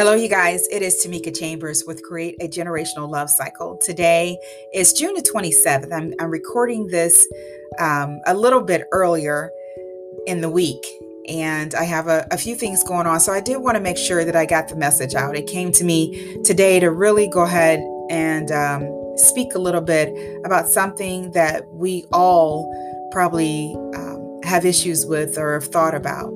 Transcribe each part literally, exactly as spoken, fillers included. Hello, you guys. It is Tamika Chambers with Create a Generational Love Cycle. Today is June the twenty-seventh. I'm, I'm recording this um, a little bit earlier in the week, and I have a, a few things going on. So I did want to make sure that I got the message out. It came to me today to really go ahead and um, speak a little bit about something that we all probably um, have issues with or have thought about.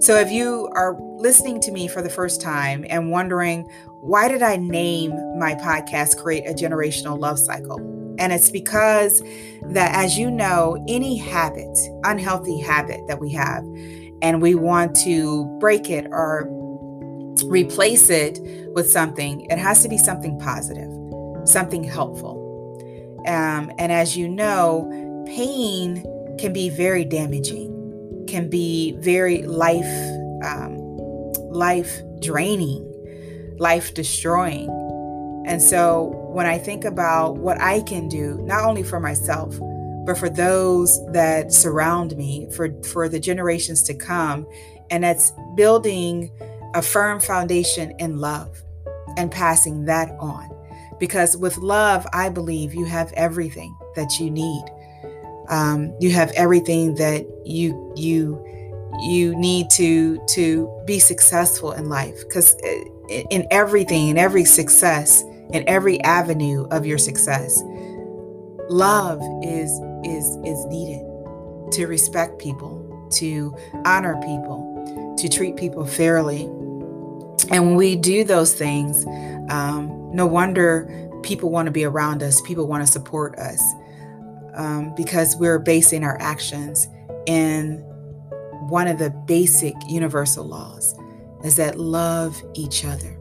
So if you are listening to me for the first time and wondering, why did I name my podcast Create a Generational Love Cycle? And it's because that, as you know, any habit, unhealthy habit that we have, and we want to break it or replace it with something, it has to be something positive, something helpful. Um, and as you know, pain can be very damaging. Can be very life, um, life draining, life destroying. And so when I think about what I can do, not only for myself, but for those that surround me, for, for the generations to come, and that's building a firm foundation in love and passing that on. Because with love, I believe you have everything that you need. Um, you have everything that you you you need to to be successful in life, because in everything, in every success, in every avenue of your success, love is is is needed to respect people, to honor people, to treat people fairly. And when we do those things, um, no wonder people want to be around us. People want to support us. Um, because we're basing our actions in one of the basic universal laws, is that love each other.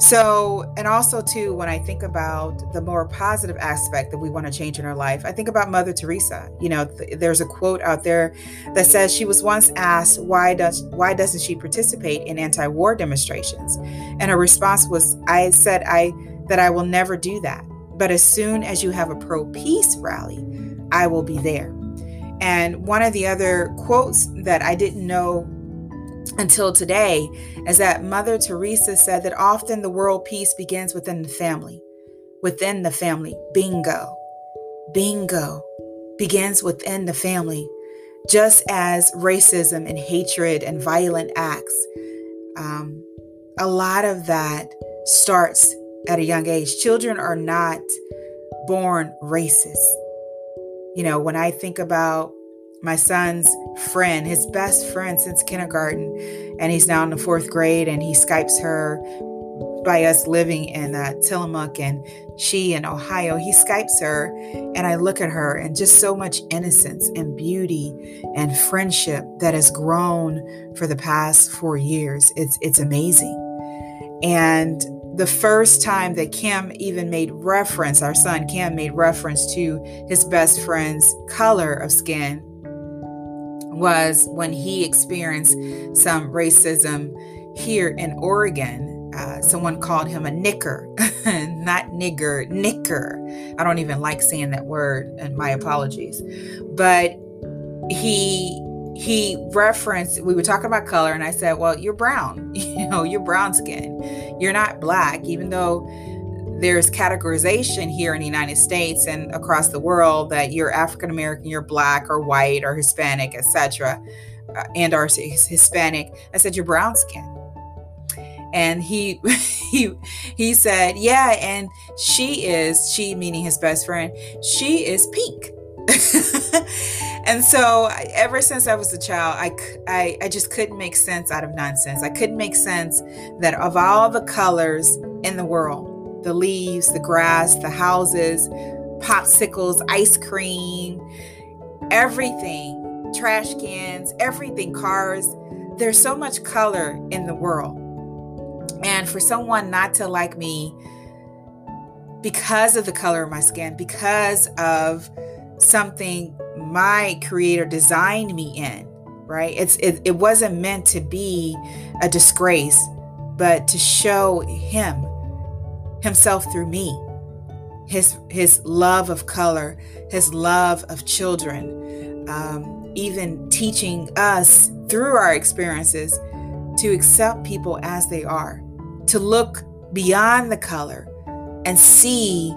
So, and also too, when I think about the more positive aspect that we want to change in our life, I think about Mother Teresa. You know, th- there's a quote out there that says she was once asked, why does why doesn't she participate in anti-war demonstrations? And her response was, I said I that I will never do that. But as soon as you have a pro-peace rally, I will be there. And one of the other quotes that I didn't know until today is that Mother Teresa said that often the world peace begins within the family. Within the family. Bingo. Bingo. Begins within the family. Just as racism and hatred and violent acts, um, a lot of that starts at a young age. Children are not born racist. You know, when I think about my son's friend, his best friend since kindergarten, and he's now in the fourth grade, and he Skypes her by us living in uh, Tillamook and she in Ohio. He Skypes her, and I look at her and just so much innocence and beauty and friendship that has grown for the past four years. It's, it's amazing. And the first time that Kim even made reference, our son Kim made reference to his best friend's color of skin, was when he experienced some racism here in Oregon. Uh, someone called him a knicker, not nigger, knicker. I don't even like saying that word, and my apologies. But he... He referenced, we were talking about color, and I said, well, you're brown, you know, you're brown skin. You're not black, even though there's categorization here in the United States and across the world that you're African-American, you're black or white or Hispanic, et cetera, uh, and or Hispanic. I said, you're brown skin. And he, he, he said, yeah, and she is, she meaning his best friend, she is pink. And so ever since I was a child, I, I, I just couldn't make sense out of nonsense. I couldn't make sense that of all the colors in the world, the leaves, the grass, the houses, popsicles, ice cream, everything, trash cans, everything, cars, there's so much color in the world. And for someone not to like me because of the color of my skin, because of something my creator designed me in, right? It's it, it wasn't meant to be a disgrace, but to show him, himself through me, his his love of color, his love of children, um, even teaching us through our experiences to accept people as they are, to look beyond the color and see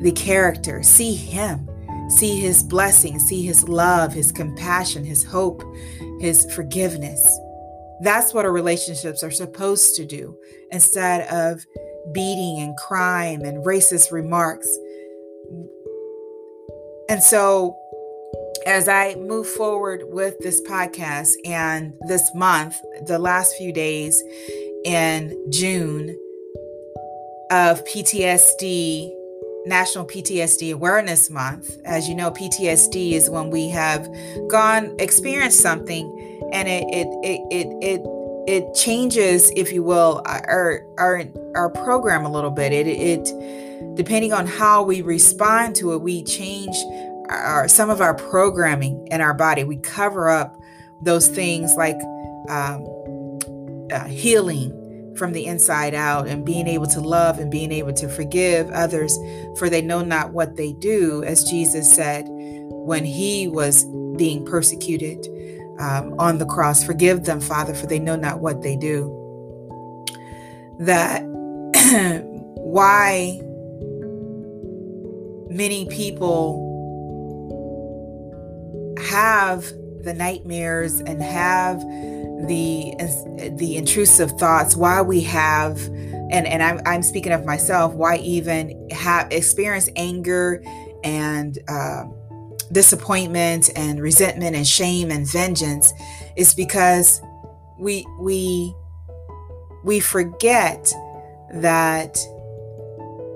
the character, see him, see his blessing, see his love, his compassion, his hope, his forgiveness. That's what our relationships are supposed to do, instead of beating and crime and racist remarks. And so as I move forward with this podcast and this month, the last few days in June of P T S D, National P T S D Awareness Month. As you know, P T S D is when we have gone, experienced something, and it it it it it, it changes, if you will, our our our program a little bit. It it depending on how we respond to it, we change our some of our programming in our body. We cover up those things like um, uh, healing from the inside out, and being able to love and being able to forgive others, for they know not what they do, as Jesus said when he was being persecuted um, on the cross. Forgive them, Father, for they know not what they do. That why many people have the nightmares and have the the intrusive thoughts, why we have, and, and I'm, I'm speaking of myself, why even have experience anger and uh, disappointment and resentment and shame and vengeance, is because we we we forget that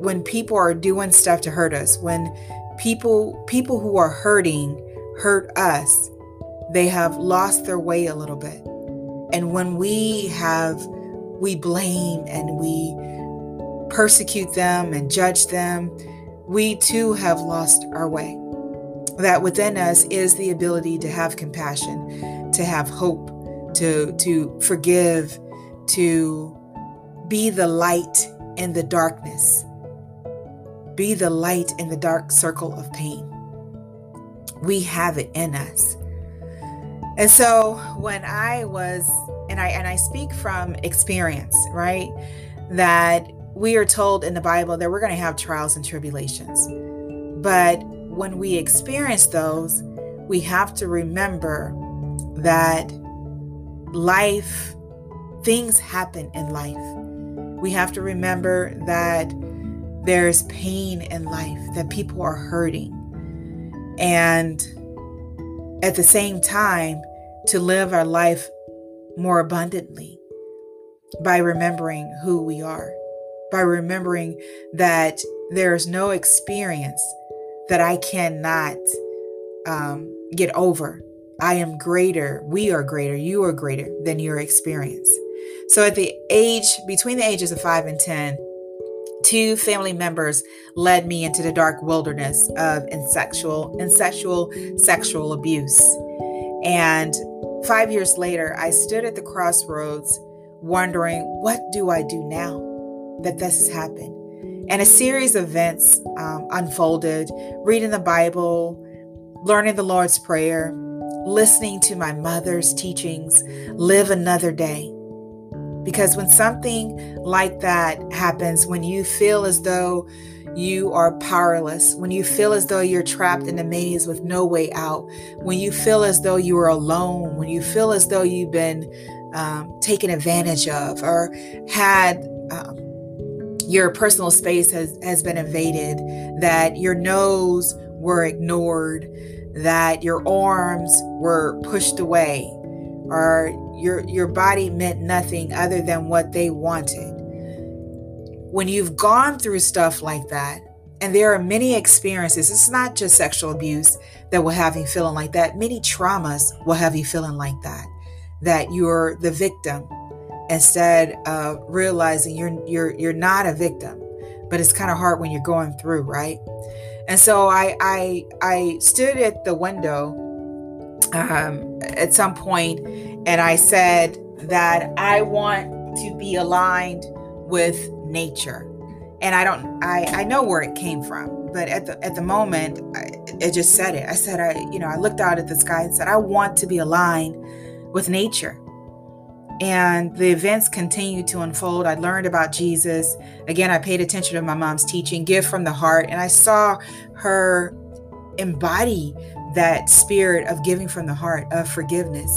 when people are doing stuff to hurt us, when people people who are hurting hurt us, they have lost their way a little bit. And when we have, we blame and we persecute them and judge them, we too have lost our way. That within us is the ability to have compassion, to have hope, to, to forgive, to be the light in the darkness, be the light in the dark circle of pain. We have it in us. And so when I was, and I and I speak from experience, right? That we are told in the Bible that we're going to have trials and tribulations. But when we experience those, we have to remember that life, things happen in life. We have to remember that there's pain in life, that people are hurting. And at the same time, to live our life more abundantly by remembering who we are, by remembering that there is no experience that I cannot um, get over. I am greater. We are greater. You are greater than your experience. So at the age, between the ages of five and ten, two family members led me into the dark wilderness of incestual, incestual sexual abuse. And five years later, I stood at the crossroads wondering, what do I do now that this has happened? And a series of events um, unfolded, reading the Bible, learning the Lord's Prayer, listening to my mother's teachings, live another day. Because when something like that happens, when you feel as though you are powerless, when you feel as though you're trapped in a maze with no way out, when you feel as though you are alone, when you feel as though you've been um, taken advantage of, or had um, your personal space has, has been invaded, that your no's were ignored, that your arms were pushed away, or Your your body meant nothing other than what they wanted. When you've gone through stuff like that, and there are many experiences, it's not just sexual abuse that will have you feeling like that. Many traumas will have you feeling like that, that you're the victim, instead of realizing you're you're you're not a victim. But it's kind of hard when you're going through, right? And so I I I stood at the window um, at some point. And I said that I want to be aligned with nature. And I don't, I, I know where it came from, but at the, at the moment, I, I just said it. I said, I, you know, I looked out at the sky and said, I want to be aligned with nature. and the events continued to unfold. I learned about Jesus. Again, I paid attention to my mom's teaching, give from the heart, and I saw her embody that spirit of giving from the heart, of forgiveness,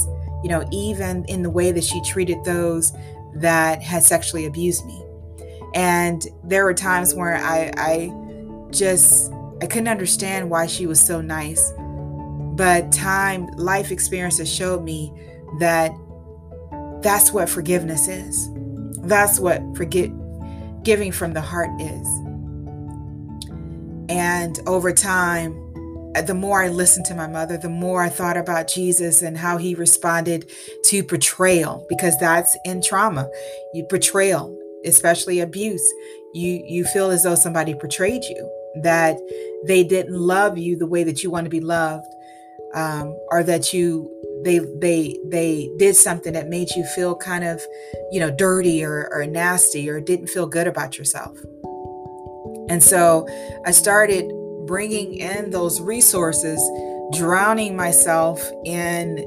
you know, even in the way that she treated those that had sexually abused me. And there were times where I, I just, I couldn't understand why she was so nice. But time, life experiences showed me that that's what forgiveness is. That's what forget, giving from the heart is. And over time, the more I listened to my mother, the more I thought about Jesus and how he responded to betrayal, because that's in trauma. You betrayal, especially abuse. You, you feel as though somebody betrayed you, that they didn't love you the way that you want to be loved, um, or that you they they they did something that made you feel kind of, you know, dirty or, or nasty, or didn't feel good about yourself. And so I started bringing in those resources, drowning myself in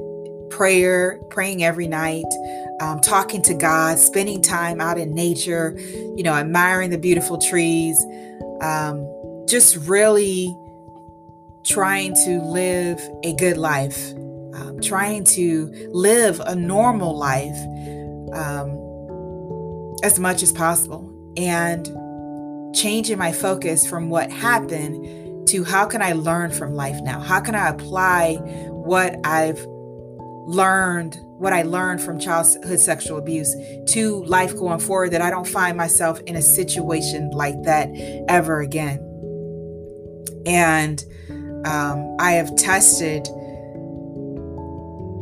prayer, praying every night, um, talking to God, spending time out in nature, you know, admiring the beautiful trees, um, just really trying to live a good life, um, trying to live a normal life um, as much as possible, and changing my focus from what happened to how can I learn from life now? How can I apply what I've learned, what I learned from childhood sexual abuse to life going forward, that I don't find myself in a situation like that ever again? And um, I have tested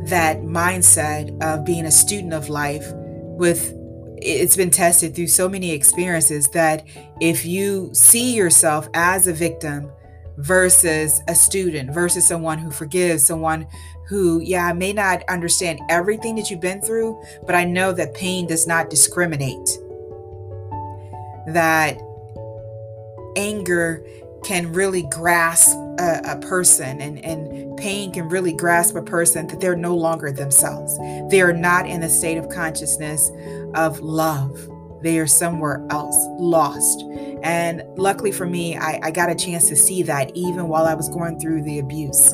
that mindset of being a student of life with, it's been tested through so many experiences, that if you see yourself as a victim versus a student, versus someone who forgives, someone who, yeah, I may not understand everything that you've been through, but I know that pain does not discriminate, that anger can really grasp a, a person, and, and pain can really grasp a person, that they're no longer themselves. They are not in a state of consciousness of love. They are somewhere else, lost. And luckily for me, I, I got a chance to see that even while I was going through the abuse.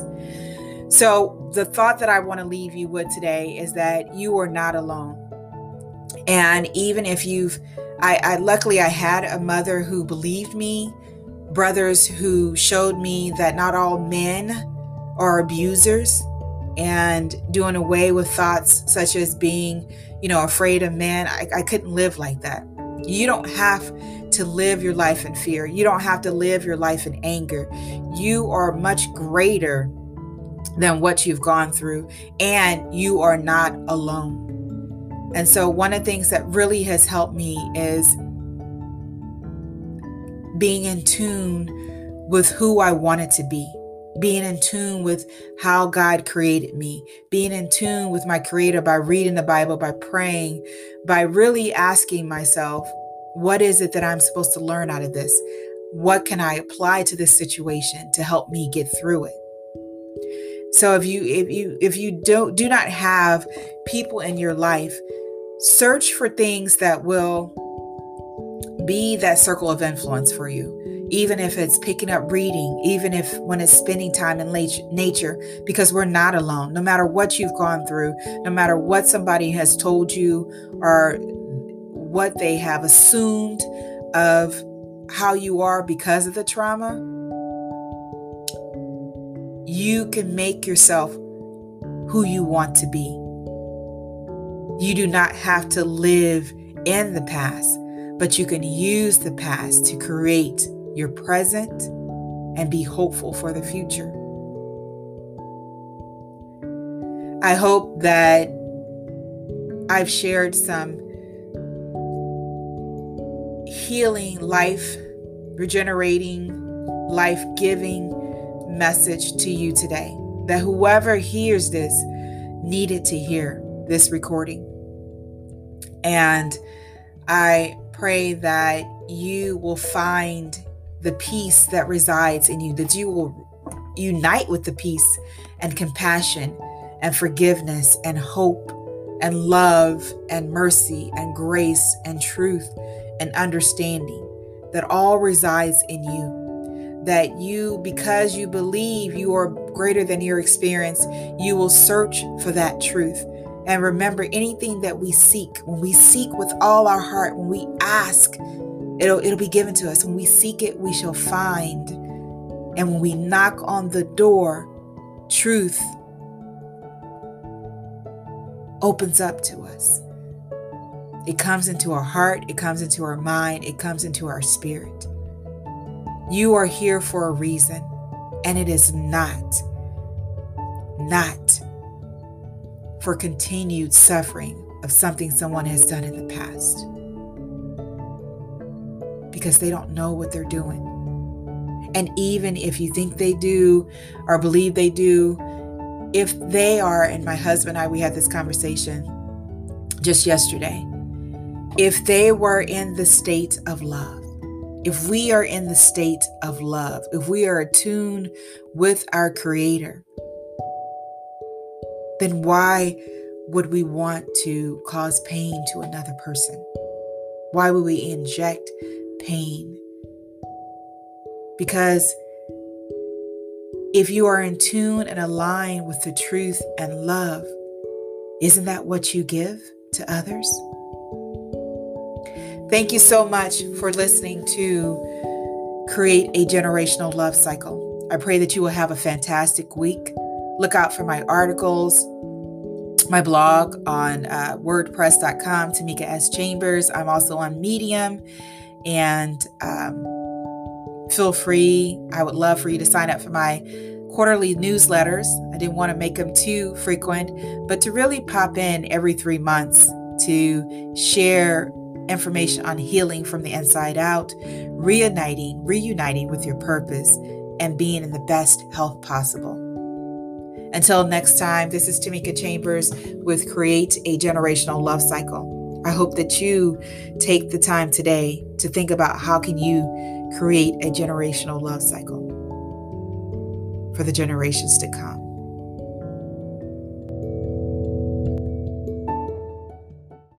So the thought that I want to leave you with today is that you are not alone. And even if you've, I, I luckily I had a mother who believed me, brothers who showed me that not all men are abusers, and doing away with thoughts such as being, you know, afraid of man. I, I couldn't live like that. You don't have to live your life in fear. You don't have to live your life in anger. You are much greater than what you've gone through, and you are not alone. And so one of the things that really has helped me is being in tune with who I wanted to be, being in tune with how God created me, being in tune with my Creator by reading the Bible, by praying, by really asking myself, what is it that I'm supposed to learn out of this? What can I apply to this situation to help me get through it? So if you if you if you don't do not have people in your life, search for things that will be that circle of influence for you, even if it's picking up reading, even if when it's spending time in nature, because we're not alone. No matter what you've gone through, no matter what somebody has told you or what they have assumed of how you are because of the trauma, you can make yourself who you want to be. You do not have to live in the past, but you can use the past to create your present and be hopeful for the future. I hope that I've shared some healing, life regenerating, life giving message to you today, that whoever hears this needed to hear this recording. And I pray that you will find the peace that resides in you, that you will unite with the peace and compassion and forgiveness and hope and love and mercy and grace and truth and understanding that all resides in you. That you, because you believe you are greater than your experience, you will search for that truth. And remember, anything that we seek, when we seek with all our heart, when we ask, it'll, it'll be given to us. When we seek it, we shall find. And when we knock on the door, truth opens up to us. It comes into our heart, it comes into our mind, it comes into our spirit. You are here for a reason, and it is not, not for continued suffering of something someone has done in the past, because they don't know what they're doing. And even if you think they do or believe they do, if they are, and my husband and I, we had this conversation just yesterday, if they were in the state of love, if we are in the state of love, if we are attuned with our Creator, then why would we want to cause pain to another person? Why would we inject pain? Because if you are in tune and aligned with the truth and love, isn't that what you give to others? Thank you so much for listening to Create a Generational Love Cycle. I pray that you will have a fantastic week. Look out for my articles, my blog on uh, WordPress dot com, Tamika S. Chambers. I'm also on Medium. And um, feel free. I would love for you to sign up for my quarterly newsletters. I didn't want to make them too frequent, but to really pop in every three months to share information on healing from the inside out, reuniting, reuniting with your purpose, and being in the best health possible. Until next time, this is Tamika Chambers with Create a Generational Love Cycle. I hope that you take the time today to think about how can you create a generational love cycle for the generations to come.